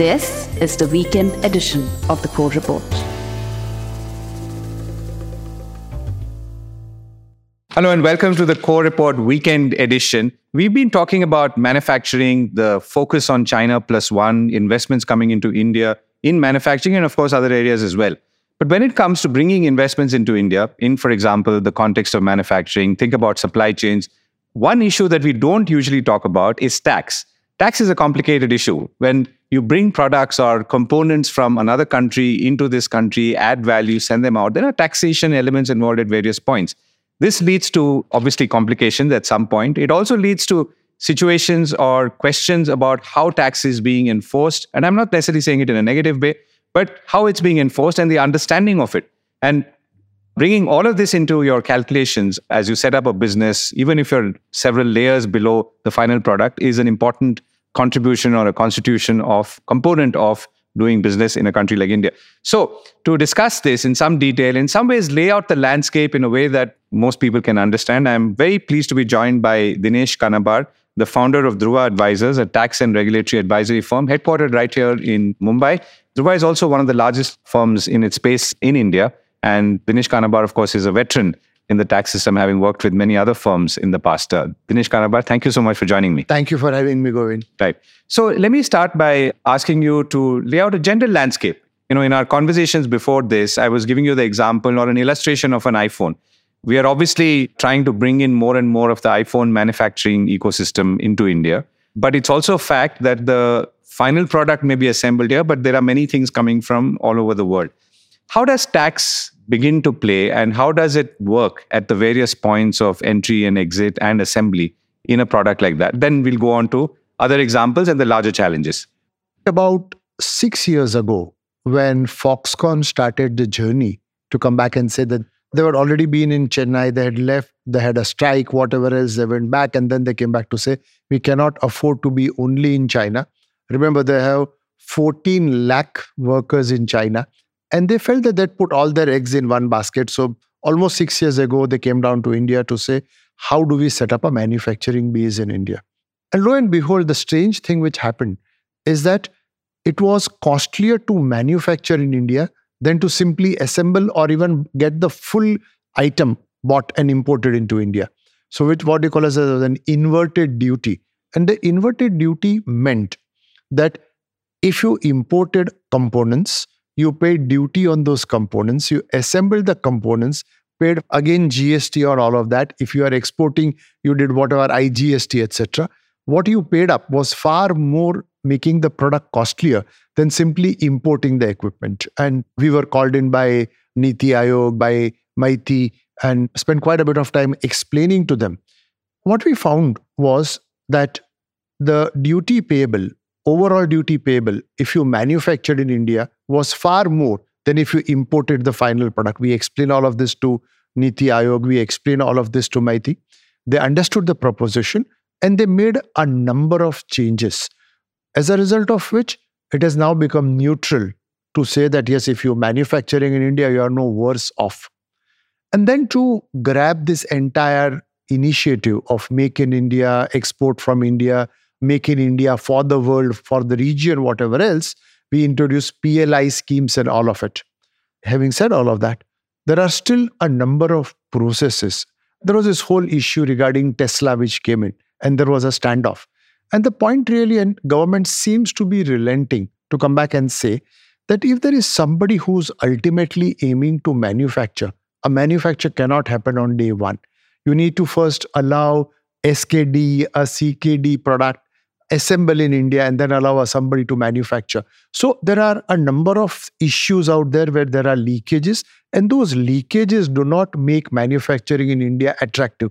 This is the weekend edition of The Core Report. Hello and welcome to The Core Report weekend edition. We've been talking about manufacturing, the focus on China plus one, investments coming into India in manufacturing and of course other areas as well. But when it comes to bringing investments into India, in, for example, the context of manufacturing, think about supply chains. One issue that we don't usually talk about is tax. Tax is a complicated issue. When you bring products or components from another country into this country, add value, send them out, there are taxation elements involved at various points. This leads to, obviously, complications at some point. It also leads to situations or questions about how tax is being enforced. And I'm not necessarily saying it in a negative way, but how it's being enforced and the understanding of it. And bringing all of this into your calculations as you set up a business, even if you're several layers below the final product, is an important contribution or a constitution of component of doing business in a country like India. So to discuss this in some detail, in some ways lay out the landscape in a way that most people can understand, I'm very pleased to be joined by Dinesh Kanabar, the founder of Druva Advisors, a tax and regulatory advisory firm headquartered right here in Mumbai. Druva is also one of the largest firms in its space in India. And Dinesh Kanabar, of course, is a veteran in the tax system, having worked with many other firms in the past. Dinesh Kanabar, thank you so much for joining me. Thank you for having me, Govind. Right. So let me start by asking you to lay out a general landscape. You know, in our conversations before this, I was giving you the example or an illustration of an iPhone. We are obviously trying to bring in more and more of the iPhone manufacturing ecosystem into India. But it's also a fact that the final product may be assembled here, but there are many things coming from all over the world. How does tax begin to play and how does it work at the various points of entry and exit and assembly in a product like that? Then we'll go on to other examples and the larger challenges. About 6 years ago, when Foxconn started the journey to come back and say that they had already been in Chennai, they had left, they had a strike, whatever else, they went back and then they came back to say, we cannot afford to be only in China. Remember, they have 14 lakh workers in China. And they felt that they'd put all their eggs in one basket. So almost 6 years ago, they came down to India to say, how do we set up a manufacturing base in India? And lo and behold, the strange thing which happened is that it was costlier to manufacture in India than to simply assemble or even get the full item bought and imported into India. So which what they call as an inverted duty. And the inverted duty meant that if you imported components, you paid duty on those components, you assembled the components, paid again GST or all of that. If you are exporting, you did whatever, IGST, etc. What you paid up was far more, making the product costlier than simply importing the equipment. And we were called in by Niti Aayog, by MITI, and spent quite a bit of time explaining to them. What we found was that the duty payable, overall duty payable, if you manufactured in India, was far more than if you imported the final product. We explain all of this to Niti Aayog. We explain all of this to MITI. They understood the proposition and they made a number of changes, as a result of which it has now become neutral to say that, yes, if you're manufacturing in India, you are no worse off. And then to grab this entire initiative of make in India, export from India, make in India for the world, for the region, whatever else, we introduced PLI schemes and all of it. Having said all of that, there are still a number of processes. There was this whole issue regarding Tesla which came in and there was a standoff. And the point really, and government seems to be relenting to come back and say that if there is somebody who's ultimately aiming to manufacture, a manufacture cannot happen on day one. You need to first allow SKD, a CKD product, assemble in India and then allow somebody to manufacture. So there are a number of issues out there where there are leakages and those leakages do not make manufacturing in India attractive.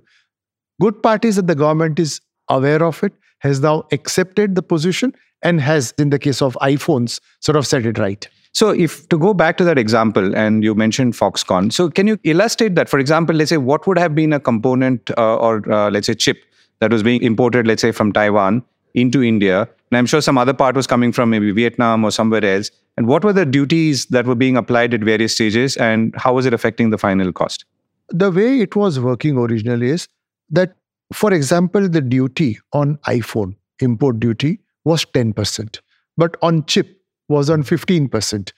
Good part is that the government is aware of it, has now accepted the position and has, in the case of iPhones, sort of set it right. So if to go back to that example, and you mentioned Foxconn, so can you illustrate that? For example, let's say what would have been a component or let's say chip that was being imported, let's say from Taiwan into India, and I'm sure some other part was coming from maybe Vietnam or somewhere else. And what were the duties that were being applied at various stages and how was it affecting the final cost? The way it was working originally is that, for example, the duty on iPhone, import duty, was 10%. But on chip, was on 15%.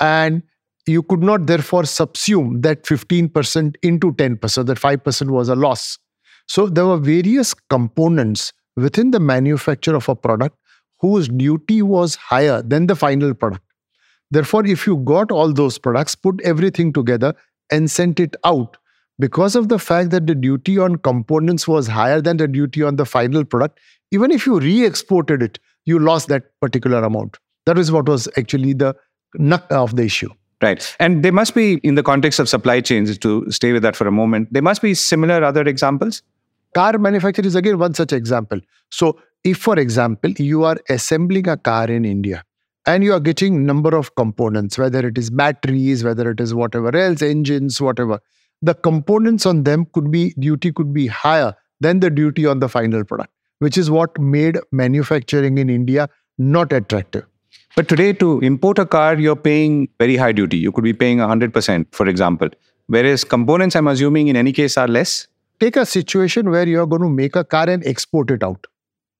And you could not therefore subsume that 15% into 10%. So that 5% was a loss. So there were various components within the manufacture of a product whose duty was higher than the final product. Therefore, if you got all those products, put everything together and sent it out, because of the fact that the duty on components was higher than the duty on the final product, even if you re-exported it, you lost that particular amount. That is what was actually the nut of the issue. Right. And there must be, in the context of supply chains, to stay with that for a moment, there must be similar other examples? Car manufacture is again one such example. So if, for example, you are assembling a car in India and you are getting a number of components, whether it is batteries, whether it is whatever else, engines, whatever, the components on them could be, duty could be higher than the duty on the final product, which is what made manufacturing in India not attractive. But today, to import a car, you're paying very high duty. You could be paying 100%, for example. Whereas components, I'm assuming, in any case, are less. Take a situation where you're going to make a car and export it out.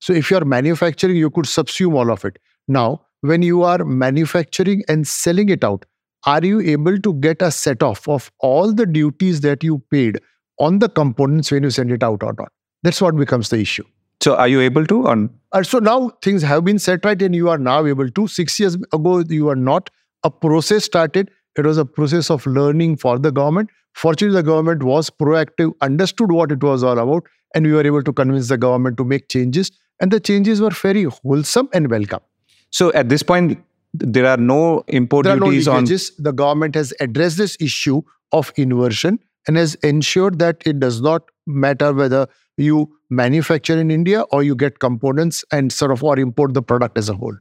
So if you're manufacturing, you could subsume all of it. Now, when you are manufacturing and selling it out, are you able to get a set-off of all the duties that you paid on the components when you send it out or not? That's what becomes the issue. So are you able to? So now things have been set right and you are now able to. 6 years ago, you were not. A process started. It was a process of learning for the government. Fortunately, the government was proactive, understood what it was all about, and we were able to convince the government to make changes. And the changes were very wholesome and welcome. So at this point, there are no import duties on... The government has addressed this issue of inversion and has ensured that it does not matter whether you manufacture in India or you get components and sort of or import the product as a whole.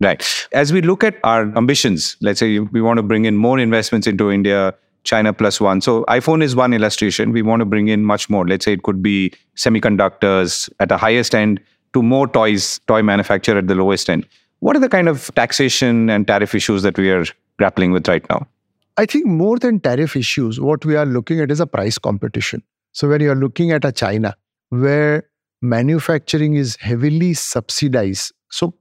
Right. As we look at our ambitions, let's say we want to bring in more investments into India, China plus one. So iPhone is one illustration. We want to bring in much more. Let's say it could be semiconductors at the highest end to more toys, toy manufacture at the lowest end. What are the kind of taxation and tariff issues that we are grappling with right now? I think more than tariff issues, what we are looking at is a price competition. So when you're looking at a China where manufacturing is heavily subsidized. So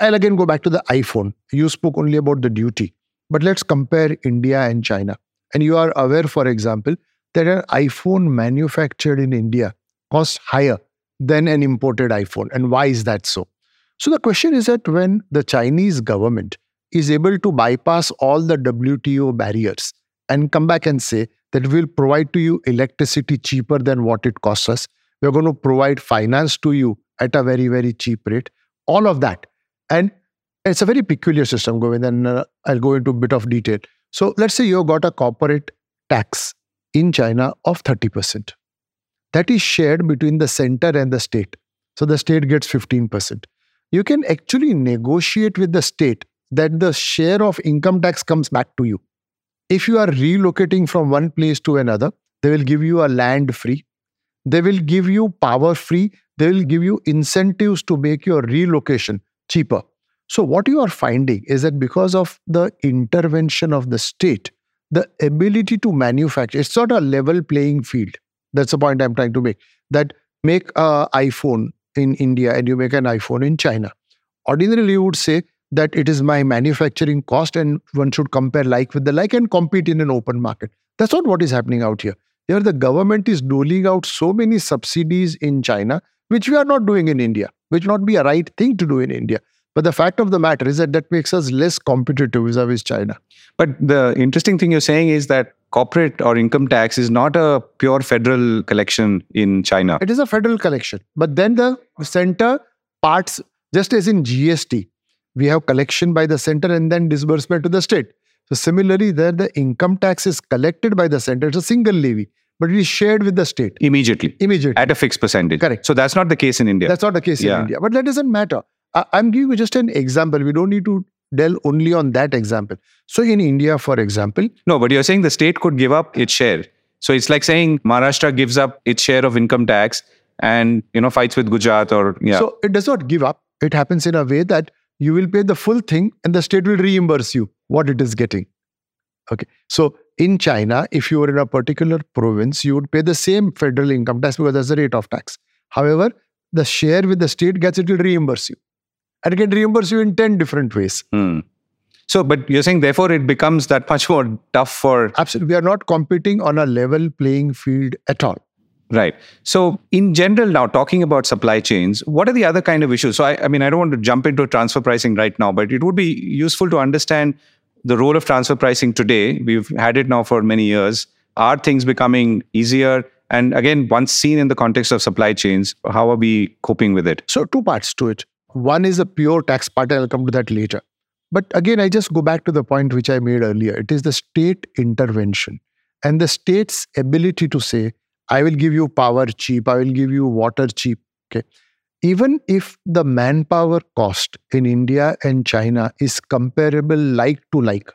I'll again go back to the iPhone. You spoke only about the duty, but let's compare India and China. And you are aware, for example, that an iPhone manufactured in India costs higher than an imported iPhone. And why is that so? So the question is that when the Chinese government is able to bypass all the WTO barriers and come back and say that we'll provide to you electricity cheaper than what it costs us, we're going to provide finance to you at a very, very cheap rate, all of that. And it's a very peculiar system, Govind, and I'll go into a bit of detail. So let's say you've got a corporate tax in China of 30%. That is shared between the center and the state. So the state gets 15%. You can actually negotiate with the state that the share of income tax comes back to you. If you are relocating from one place to another, they will give you a land free. They will give you power free. They will give you incentives to make your relocation cheaper. So what you are finding is that because of the intervention of the state, the ability to manufacture, it's not a level playing field. That's the point I'm trying to make. That make an iPhone in India and you make an iPhone in China. Ordinarily, you would say that it is my manufacturing cost and one should compare like with the like and compete in an open market. That's not what is happening out here. Here the government is doling out so many subsidies in China, which we are not doing in India, which would not be a right thing to do in India. But the fact of the matter is that that makes us less competitive vis-a-vis China. But the interesting thing you're saying is that corporate or income tax is not a pure federal collection in China. It is a federal collection. But then the center parts, just as in GST, we have collection by the center and then disbursement to the state. So similarly, there the income tax is collected by the center. It's a single levy, but it is shared with the state. Immediately. At a fixed percentage. Correct. So that's not the case in India. That's not the case in India. But that doesn't matter. I'm giving you just an example. We don't need to delve only on that example. So in India, for example... No, but you're saying the state could give up its share. So it's like saying Maharashtra gives up its share of income tax and, you know, fights with Gujarat or... Yeah. So it does not give up. It happens in a way that you will pay the full thing and the state will reimburse you what it is getting. Okay. So in China, if you were in a particular province, you would pay the same federal income tax because that's the rate of tax. However, the share with the state gets, it will reimburse you. And it can reimburse you in 10 different ways. So, but you're saying therefore it becomes that much more tough for... Absolutely. We are not competing on a level playing field at all. Right. So in general now, talking about supply chains, what are the other kind of issues? So I mean, I don't want to jump into transfer pricing right now, but it would be useful to understand the role of transfer pricing today. We've had it now for many years. Are things becoming easier? And again, once seen in the context of supply chains, how are we coping with it? So two parts to it. One is the pure tax part, and I'll come to that later. But again, I just go back to the point which I made earlier. It is the state intervention and the state's ability to say, I will give you power cheap, I will give you water cheap. Okay. Even if the manpower cost in India and China is comparable like to like,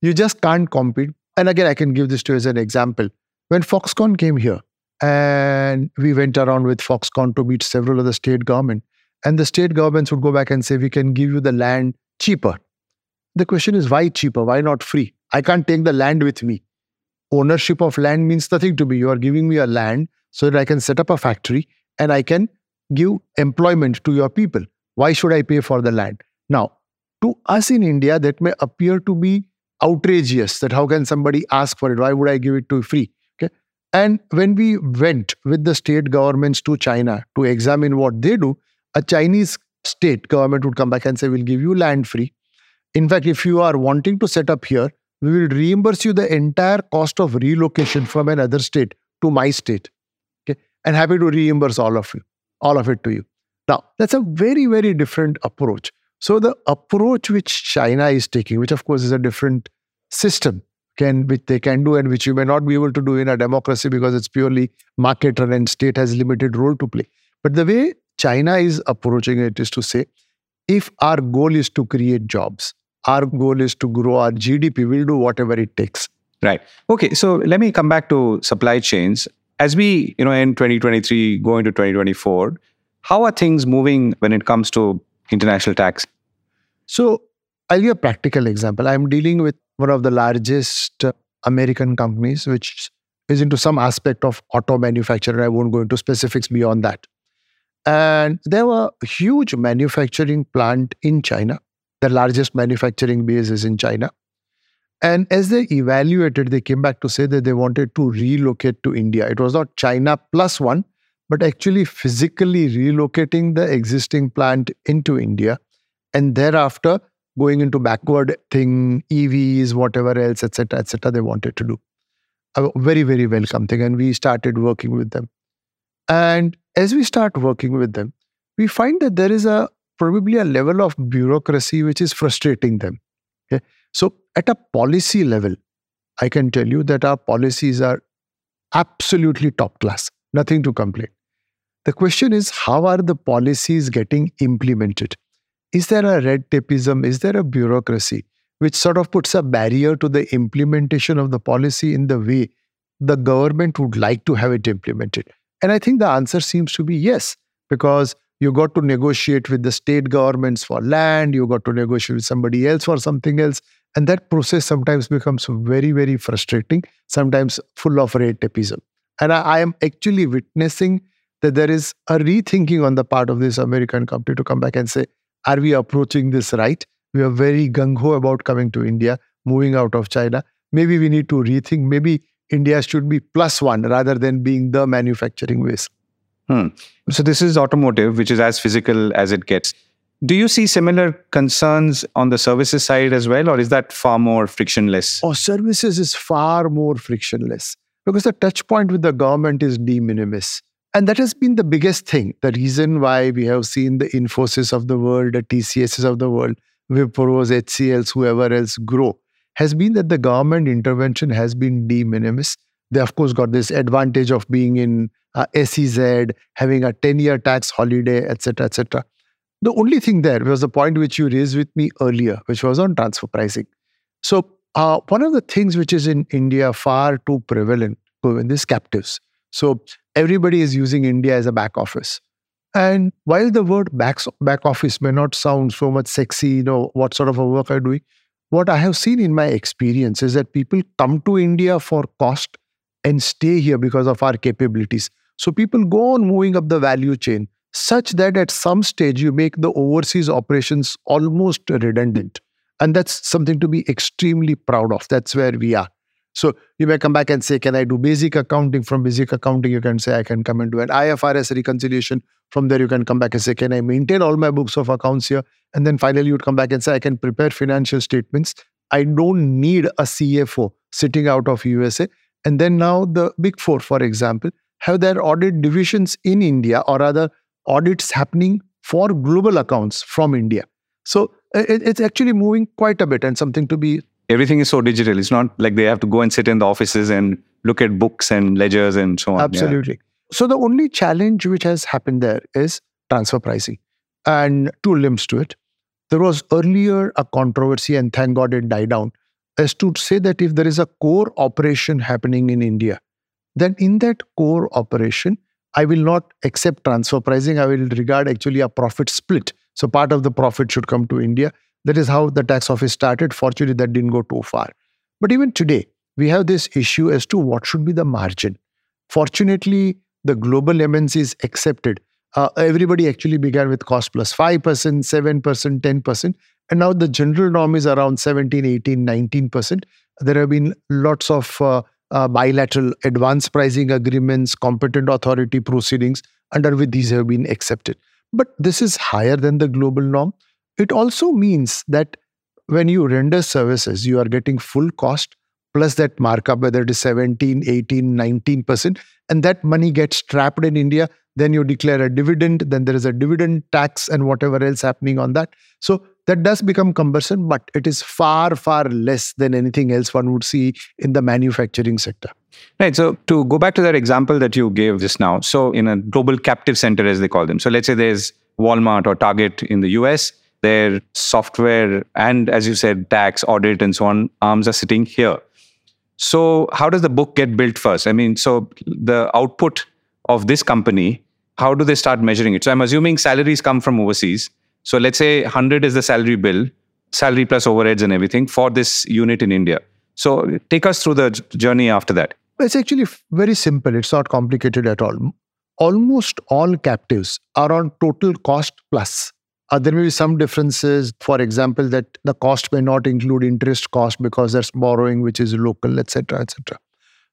you just can't compete. And again, I can give this to you as an example. When Foxconn came here and we went around with Foxconn to meet several of the state government, and the state governments would go back and say, we can give you the land cheaper. The question is, why cheaper? Why not free? I can't take the land with me. Ownership of land means nothing to me. You are giving me a land so that I can set up a factory and I can give employment to your people. Why should I pay for the land? Now, to us in India, that may appear to be outrageous, that how can somebody ask for it? Why would I give it to free? Okay. And when we went with the state governments to China to examine what they do, a Chinese state government would come back and say, we'll give you land free. In fact, if you are wanting to set up here, we will reimburse you the entire cost of relocation from another state to my state. Okay. And happy to reimburse all of it to you. Now, that's a very, very different approach. So the approach which China is taking, which of course is a different system, which they can do and which you may not be able to do in a democracy because it's purely market-run and state has limited role to play. But the way China is approaching it is to say, if our goal is to create jobs, our goal is to grow our GDP, we'll do whatever it takes. Right. Okay. So let me come back to supply chains. As we, end 2023, go into 2024, how are things moving when it comes to international tax? So I'll give a practical example. I'm dealing with one of the largest American companies, which is into some aspect of auto manufacturer. I won't go into specifics beyond that. And there were a huge manufacturing plant in China. The largest manufacturing base is in China. And as they evaluated, they came back to say that they wanted to relocate to India. It was not China plus one, but actually physically relocating the existing plant into India and thereafter going into backward thing, EVs, whatever else, etc., they wanted to do. A very, very welcome thing. And we started working with them. And as we start working with them, we find that there is probably a level of bureaucracy which is frustrating them. Okay? So at a policy level, I can tell you that our policies are absolutely top class. Nothing to complain. The question is, how are the policies getting implemented? Is there a red tapeism? Is there a bureaucracy which sort of puts a barrier to the implementation of the policy in the way the government would like to have it implemented? And I think the answer seems to be yes, because you got to negotiate with the state governments for land, you got to negotiate with somebody else for something else, and that process sometimes becomes very, very frustrating, sometimes full of red tapeism. And I am actually witnessing that there is a rethinking on the part of this American company to come back and say, are we approaching this right? We are very gung-ho about coming to India, moving out of China. Maybe we need to rethink. Maybe India should be plus one rather than being the manufacturing base. So this is automotive, which is as physical as it gets. Do you see similar concerns on the services side as well, or is that far more frictionless? Oh, services is far more frictionless. Because the touch point with the government is de minimis. And that has been the biggest thing. The reason why we have seen the Infosys of the world, the TCSs of the world, Wipros, HCLs, whoever else grow, has been that the government intervention has been de minimis. They, of course, got this advantage of being in SEZ, having a 10-year tax holiday, etc. The only thing there was the point which you raised with me earlier, which was on transfer pricing. So, one of the things which is in India far too prevalent is captives. So everybody is using India as a back office. And while the word back office may not sound so much sexy, what sort of a work are you doing? What I have seen in my experience is that people come to India for cost and stay here because of our capabilities. So people go on moving up the value chain such that at some stage you make the overseas operations almost redundant. And that's something to be extremely proud of. That's where we are. So you may come back and say, can I do basic accounting? From basic accounting, you can say, I can come and do an IFRS reconciliation. From there, you can come back and say, can I maintain all my books of accounts here? And then finally, you would come back and say, I can prepare financial statements. I don't need a CFO sitting out of USA. And then now the Big Four, for example, have their audit divisions in India, or rather audits happening for global accounts from India. So it's actually moving quite a bit, and something to be... Everything is so digital. It's not like they have to go and sit in the offices and look at books and ledgers and so on. Absolutely. Yeah. So the only challenge which has happened there is transfer pricing, and two limbs to it. There was earlier a controversy, and thank God it died down, as to say that if there is a core operation happening in India, then in that core operation, I will not accept transfer pricing. I will regard actually a profit split. So part of the profit should come to India. That is how the tax office started. Fortunately, that didn't go too far. But even today, we have this issue as to what should be the margin. Fortunately, the global MNCs accepted. Everybody actually began with cost plus 5%, 7%, 10%. And now the general norm is around 17, 18, 19%. There have been lots of bilateral advance pricing agreements, competent authority proceedings, under which these have been accepted. But this is higher than the global norm. It also means that when you render services, you are getting full cost plus that markup, whether it is 17, 18, 19%, and that money gets trapped in India. Then you declare a dividend, then there is a dividend tax and whatever else happening on that. So that does become cumbersome, but it is far, far less than anything else one would see in the manufacturing sector. Right. So to go back to that example that you gave just now, so in a global captive center, as they call them. So let's say there's Walmart or Target in the US. Their software and, as you said, tax, audit, and so on, arms are sitting here. So how does the book get built first? I mean, so the output of this company, how do they start measuring it? So I'm assuming salaries come from overseas. So let's say 100 is the salary bill, salary plus overheads and everything for this unit in India. So take us through the journey after that. It's actually very simple. It's not complicated at all. Almost all captives are on total cost plus. There may be some differences, for example, that the cost may not include interest cost because that's borrowing which is local, etc., etc.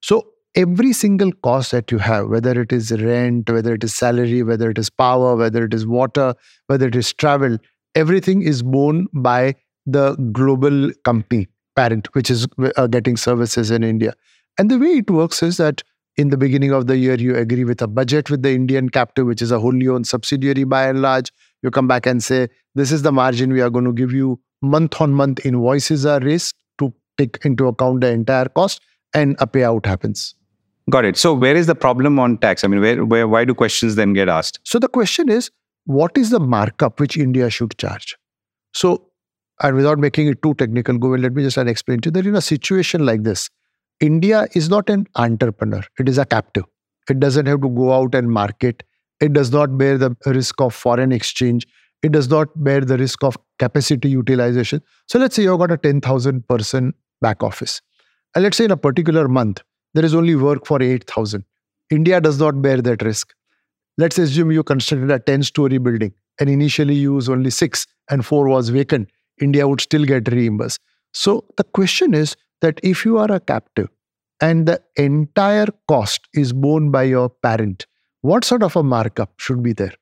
So every single cost that you have, whether it is rent, whether it is salary, whether it is power, whether it is water, whether it is travel, everything is borne by the global company parent, which is getting services in India. And the way it works is that in the beginning of the year, you agree with a budget with the Indian captive, which is a wholly owned subsidiary by and large. You come back and say, this is the margin we are going to give you. Month on month invoices are raised to take into account the entire cost, and a payout happens. Got it. So where is the problem on tax? I mean, why do questions then get asked? So the question is, what is the markup which India should charge? So, and without making it too technical, Govind, let me just explain to you that in a situation like this, India is not an entrepreneur. It is a captive. It doesn't have to go out and market. It does not bear the risk of foreign exchange. It does not bear the risk of capacity utilization. So let's say you've got a 10,000 person back office. And let's say in a particular month, there is only work for 8,000. India does not bear that risk. Let's assume you constructed a 10-story building and initially you used only 6 and 4 was vacant. India would still get reimbursed. So the question is that if you are a captive and the entire cost is borne by your parent, what sort of a markup should be there?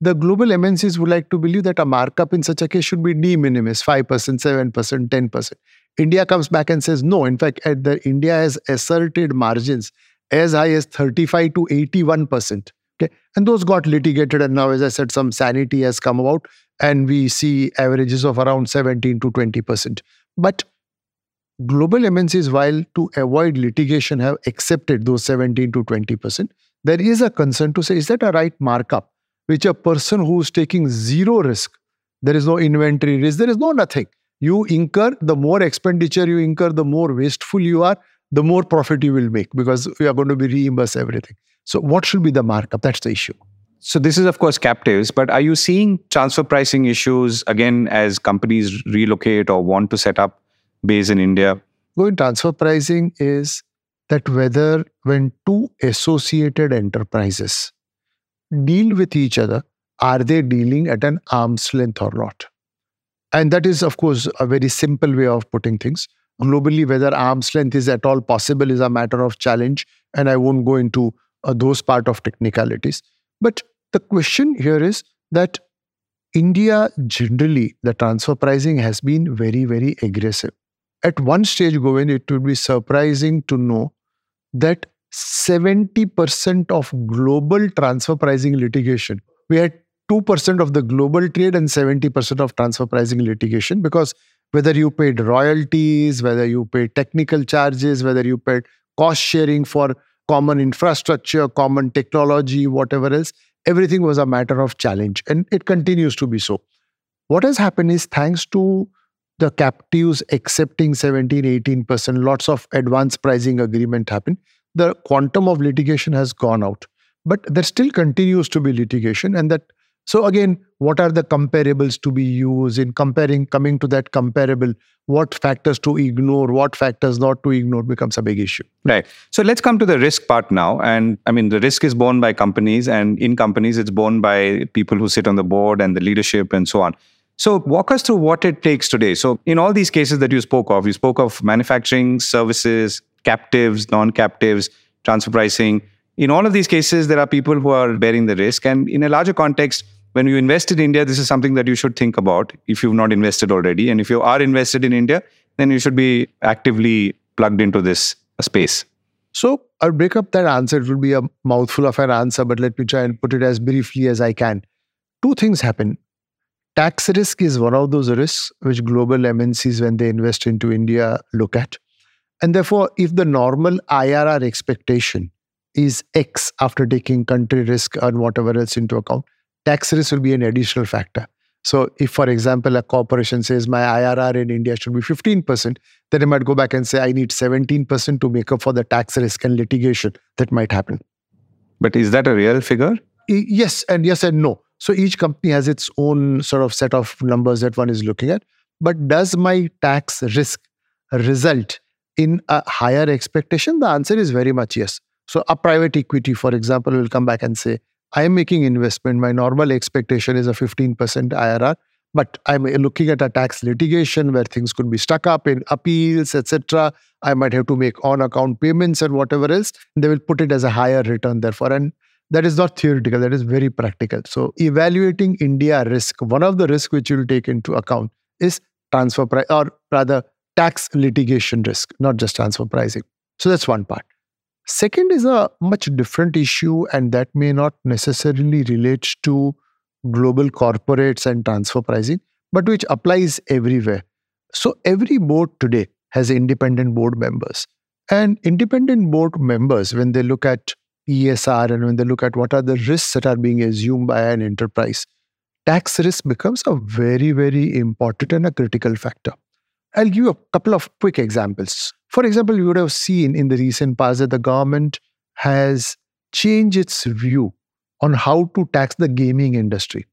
The global MNCs would like to believe that a markup in such a case should be de minimis, 5%, 7%, 10%. India comes back and says, no, in fact, India has asserted margins as high as 35 to 81%. Okay? And those got litigated. And now, as I said, some sanity has come about and we see averages of around 17 to 20%. But global MNCs, while to avoid litigation, have accepted those 17 to 20%. There is a concern to say, is that a right markup? Which a person who is taking zero risk, there is no inventory risk, there is no nothing. You incur, the more expenditure you incur, the more wasteful you are, the more profit you will make because you are going to be reimbursed everything. So what should be the markup? That's the issue. So this is of course captives, but are you seeing transfer pricing issues again as companies relocate or want to set up base in India? Going transfer pricing is that whether when two associated enterprises deal with each other, are they dealing at an arm's length or not? And that is, of course, a very simple way of putting things. Globally, whether arm's length is at all possible is a matter of challenge, and I won't go into those part of technicalities. But the question here is that India, generally, the transfer pricing has been very, very aggressive. At one stage, Govind, it would be surprising to know that 70% of global transfer pricing litigation, we had 2% of the global trade and 70% of transfer pricing litigation, because whether you paid royalties, whether you paid technical charges, whether you paid cost sharing for common infrastructure, common technology, whatever else, everything was a matter of challenge, and it continues to be so. What has happened is, thanks to the captives accepting 17, 18%, lots of advance pricing agreement happened, the quantum of litigation has gone out. But there still continues to be litigation, and that, so again, what are the comparables to be used in comparing, coming to that comparable, what factors to ignore, what factors not to ignore becomes a big issue. Right. So let's come to the risk part now. And I mean, the risk is borne by companies, and in companies, it's borne by people who sit on the board and the leadership and so on. So walk us through what it takes today. So in all these cases that you spoke of manufacturing, services, captives, non-captives, transfer pricing. In all of these cases, there are people who are bearing the risk. And in a larger context, when you invest in India, this is something that you should think about if you've not invested already. And if you are invested in India, then you should be actively plugged into this space. So I'll break up that answer. It will be a mouthful of an answer, but let me try and put it as briefly as I can. Two things happen. Tax risk is one of those risks which global MNCs, when they invest into India, look at. And therefore, if the normal IRR expectation is X after taking country risk and whatever else into account, tax risk will be an additional factor. So if, for example, a corporation says my IRR in India should be 15%, then it might go back and say, I need 17% to make up for the tax risk and litigation that might happen. But is that a real figure? Yes and no. So each company has its own sort of set of numbers that one is looking at. But does my tax risk result in a higher expectation? The answer is very much yes. So a private equity, for example, will come back and say, I am making investment, my normal expectation is a 15% IRR, but I'm looking at a tax litigation where things could be stuck up in appeals, etc. I might have to make on-account payments and whatever else. And they will put it as a higher return, therefore. And that is not theoretical, that is very practical. So evaluating India risk, one of the risks which you will take into account is transfer price, or rather tax litigation risk, not just transfer pricing. So that's one part. Second is a much different issue, and that may not necessarily relate to global corporates and transfer pricing, but which applies everywhere. So every board today has independent board members. And independent board members, when they look at ESR and when they look at what are the risks that are being assumed by an enterprise, tax risk becomes a very, very important and a critical factor. I'll give you a couple of quick examples. For example, you would have seen in the recent past that the government has changed its view on how to tax the gaming industry.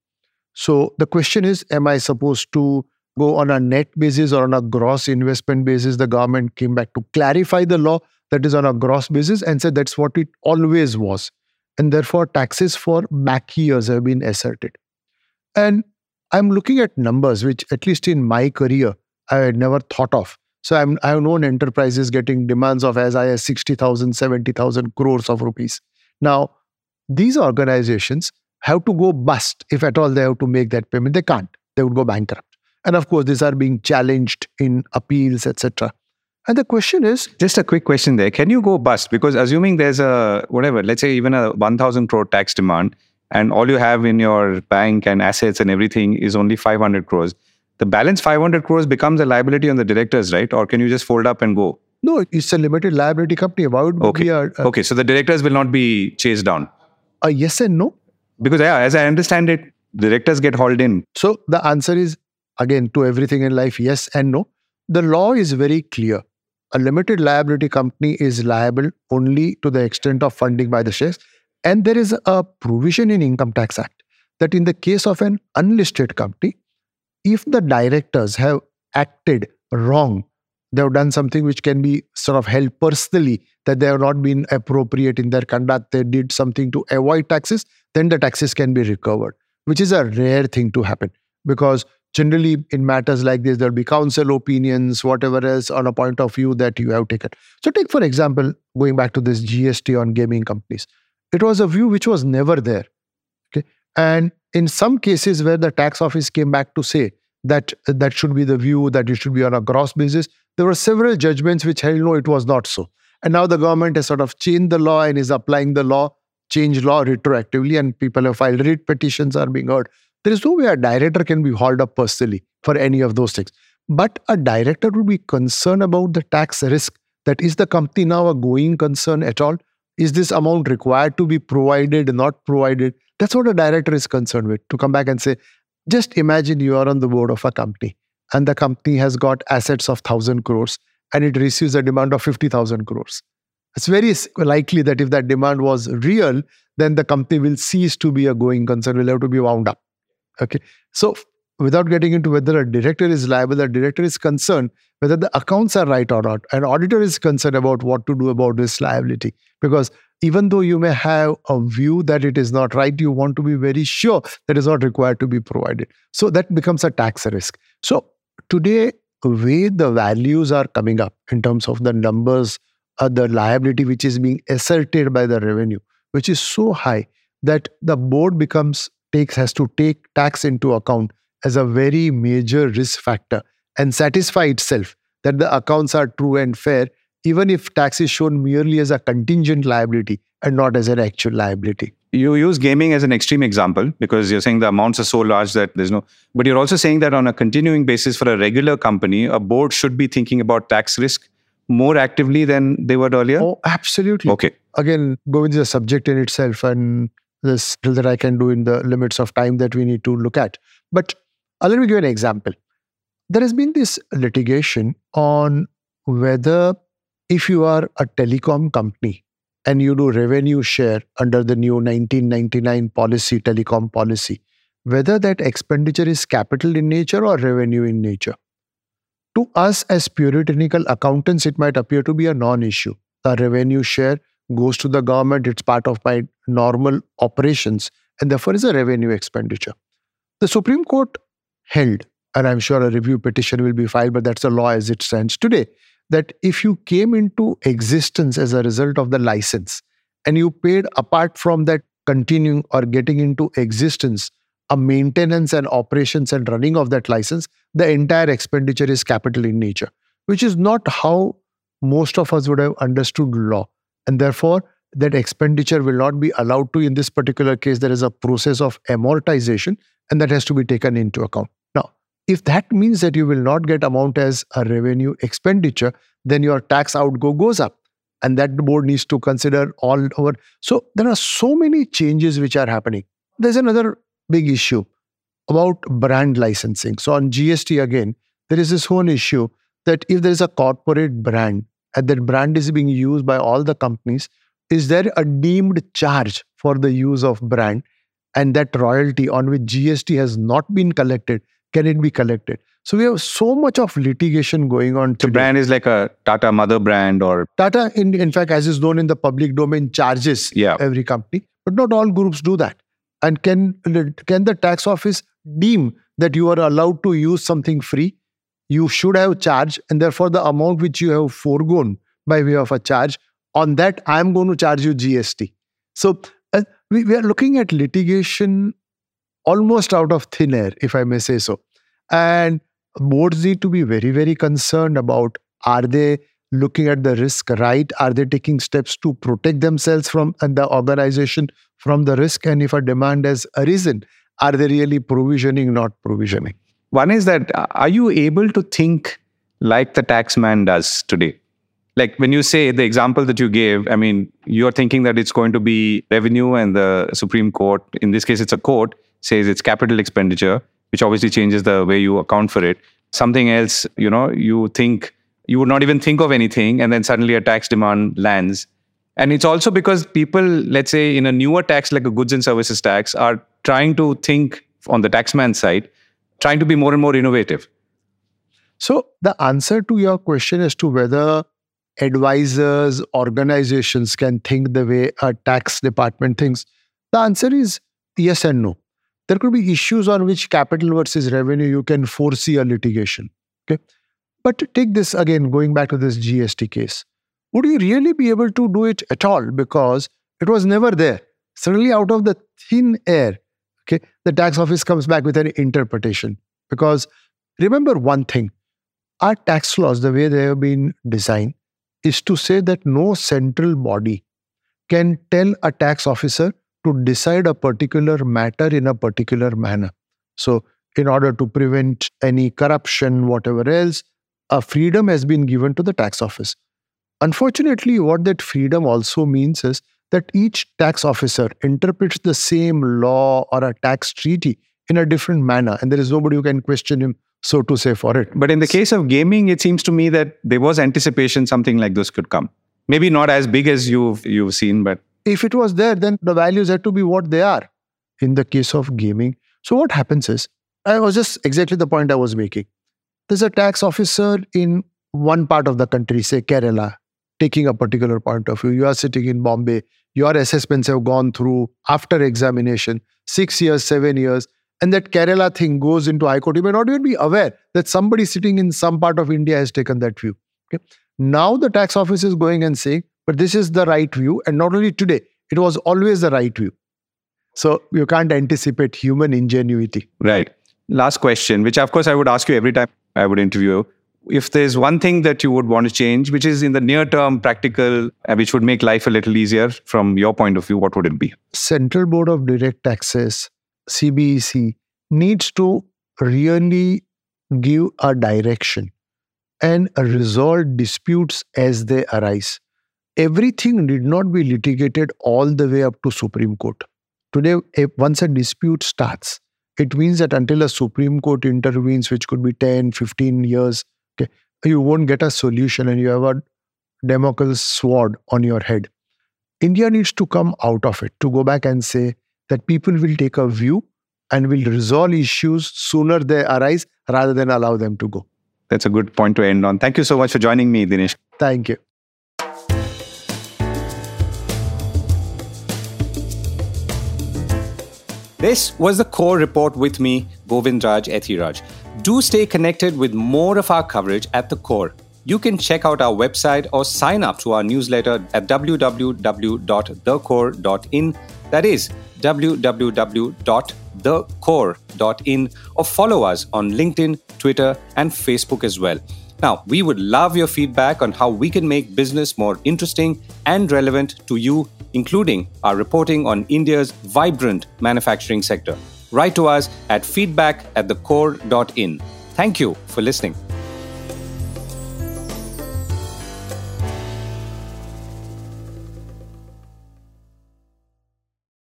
So the question is, am I supposed to go on a net basis or on a gross investment basis? The government came back to clarify the law that is on a gross basis and said that's what it always was. And therefore, taxes for back years have been asserted. And I'm looking at numbers which, at least in my career, I had never thought of. So I have known enterprises getting demands of as high as 60,000, 70,000 crores of rupees. Now, these organizations have to go bust if at all they have to make that payment. They can't. They would go bankrupt. And of course, these are being challenged in appeals, etc. And the question is... Just a quick question there. Can you go bust? Because assuming there's a, whatever, let's say even a 1,000 crore tax demand, and all you have in your bank and assets and everything is only 500 crores. The balance 500 crores becomes a liability on the directors, right? Or can you just fold up and go? No, it's a limited liability company. Why would okay. Be a, okay, so the directors will not be chased down? Yes and no. Because yeah, as I understand it, directors get hauled in. So the answer is, again, to everything in life, yes and no. The law is very clear. A limited liability company is liable only to the extent of funding by the shares. And there is a provision in Income Tax Act that in the case of an unlisted company, if the directors have acted wrong, they have done something which can be sort of held personally, that they have not been appropriate in their conduct, they did something to avoid taxes, then the taxes can be recovered, which is a rare thing to happen because generally in matters like this, there'll be counsel opinions, whatever else, on a point of view that you have taken. So take, for example, going back to this GST on gaming companies. It was a view which was never there. Okay? And in some cases where the tax office came back to say that that should be the view, that you should be on a gross basis, there were several judgments which held no, it was not so. And now the government has sort of changed the law and is applying the law, changed law retroactively, and people have filed writ petitions are being heard. There is no way a director can be hauled up personally for any of those things. But a director would be concerned about the tax risk. That is the company now a going concern at all? Is this amount required to be provided, not provided? That's what a director is concerned with. To come back and say, just imagine you are on the board of a company and the company has got assets of 1,000 crores and it receives a demand of 50,000 crores. It's very likely that if that demand was real, then the company will cease to be a going concern, will have to be wound up. Okay, so without getting into whether a director is liable, the director is concerned whether the accounts are right or not. An auditor is concerned about what to do about this liability, because even though you may have a view that it is not right, you want to be very sure that is not required to be provided. So that becomes a tax risk. So today, the way the values are coming up in terms of the numbers, the liability which is being asserted by the revenue, which is so high that the board has to take tax into account as a very major risk factor and satisfy itself that the accounts are true and fair, even if tax is shown merely as a contingent liability and not as an actual liability. You use gaming as an extreme example because you're saying the amounts are so large that there's no... But you're also saying that on a continuing basis for a regular company, a board should be thinking about tax risk more actively than they were earlier? Oh, absolutely. Okay. Again, Govind is a subject in itself and there's little that I can do in the limits of time that we need to look at. But let me give you an example. There has been this litigation on whether if you are a telecom company and you do revenue share under the new 1999 policy, telecom policy, whether that expenditure is capital in nature or revenue in nature. To us as puritanical accountants, it might appear to be a non-issue. The revenue share goes to the government, it's part of my normal operations, and therefore is a revenue expenditure. The Supreme Court held, and I'm sure a review petition will be filed, but that's the law as it stands today, that if you came into existence as a result of the license and you paid apart from that continuing or getting into existence, a maintenance and operations and running of that license, the entire expenditure is capital in nature, which is not how most of us would have understood law. And therefore, that expenditure will not be allowed to. In this particular case, there is a process of amortization and that has to be taken into account. Now, if that means that you will not get amount as a revenue expenditure, then your tax outgo goes up. And that board needs to consider all over. So there are so many changes which are happening. There's another big issue about brand licensing. So on GST again, there is this one issue that if there is a corporate brand, and that brand is being used by all the companies, is there a deemed charge for the use of brand, and that royalty on which GST has not been collected, can it be collected? So we have so much of litigation going on today. So brand is like a Tata mother brand or... Tata, in fact, as is known in the public domain, charges every company, but not all groups do that. And can the tax office deem that you are allowed to use something free? You should have charge, and therefore the amount which you have foregone by way of a charge, on that I am going to charge you GST. So we are looking at litigation almost out of thin air, if I may say so. And boards need to be very, very concerned about, are they looking at the risk right? Are they taking steps to protect themselves from and the organization from the risk? And if a demand has arisen, are they really provisioning, not provisioning? One is that, are you able to think like the tax man does today? Like when you say the example that you gave, I mean, you're thinking that it's going to be revenue and the Supreme Court, in this case, it's a court, says it's capital expenditure, which obviously changes the way you account for it. Something else, you know, you think, you would not even think of anything, and then suddenly a tax demand lands. And it's also because people, let's say in a newer tax, like a goods and services tax, are trying to think on the tax man's side, trying to be more and more innovative. So the answer to your question as to whether advisors, organizations can think the way a tax department thinks, the answer is yes and no. there could be issues on which capital versus revenue you can foresee a litigation. Okay, but take this again, going back to this GST case. Would you really be able to do it at all? Because it was never there. Suddenly out of the thin air, okay, the tax office comes back with an interpretation. Because remember one thing, our tax laws, the way they have been designed, is to say that no central body can tell a tax officer to decide a particular matter in a particular manner. So in order to prevent any corruption, whatever else, a freedom has been given to the tax office. Unfortunately, what that freedom also means is that each tax officer interprets the same law or a tax treaty in a different manner, and there is nobody who can question him, so to say, for it. But in the case of gaming, it seems to me that there was anticipation something like this could come. Maybe not as big as you've seen, but... If it was there, then the values had to be what they are in the case of gaming. So what happens is, I was just exactly the point I was making. There's a tax officer in one part of the country, say Kerala, taking a particular point of view. You are sitting in Bombay. Your assessments have gone through after examination, 6 years, 7 years. And that Kerala thing goes into ICOD. You may not even be aware that somebody sitting in some part of India has taken that view. Okay? Now the tax office is going and saying, but this is the right view. And not only today, it was always the right view. So you can't anticipate human ingenuity. Right. Last question, which of course I would ask you every time I would interview. If there's one thing that you would want to change, which is in the near term practical, which would make life a little easier from your point of view, what would it be? Central Board of Direct Taxes, CBEC, needs to really give a direction and resolve disputes as they arise. Everything did not be litigated all the way up to Supreme Court. Today, once a dispute starts, it means that until a Supreme Court intervenes, which could be 10, 15 years, okay, you won't get a solution and you have a Damocles sword on your head. India needs to come out of it, to go back and say that people will take a view and will resolve issues sooner they arise rather than allow them to go. That's a good point to end on. Thank you so much for joining me, Dinesh. Thank you. This was The Core Report with me, Govindraj Ethiraj. Do stay connected with more of our coverage at The Core. You can check out our website or sign up to our newsletter at www.thecore.in. That is www.thecore.in, or follow us on LinkedIn, Twitter, and Facebook as well. Now, we would love your feedback on how we can make business more interesting and relevant to you, including our reporting on India's vibrant manufacturing sector. Write to us at feedback@thecore.in. Thank you for listening.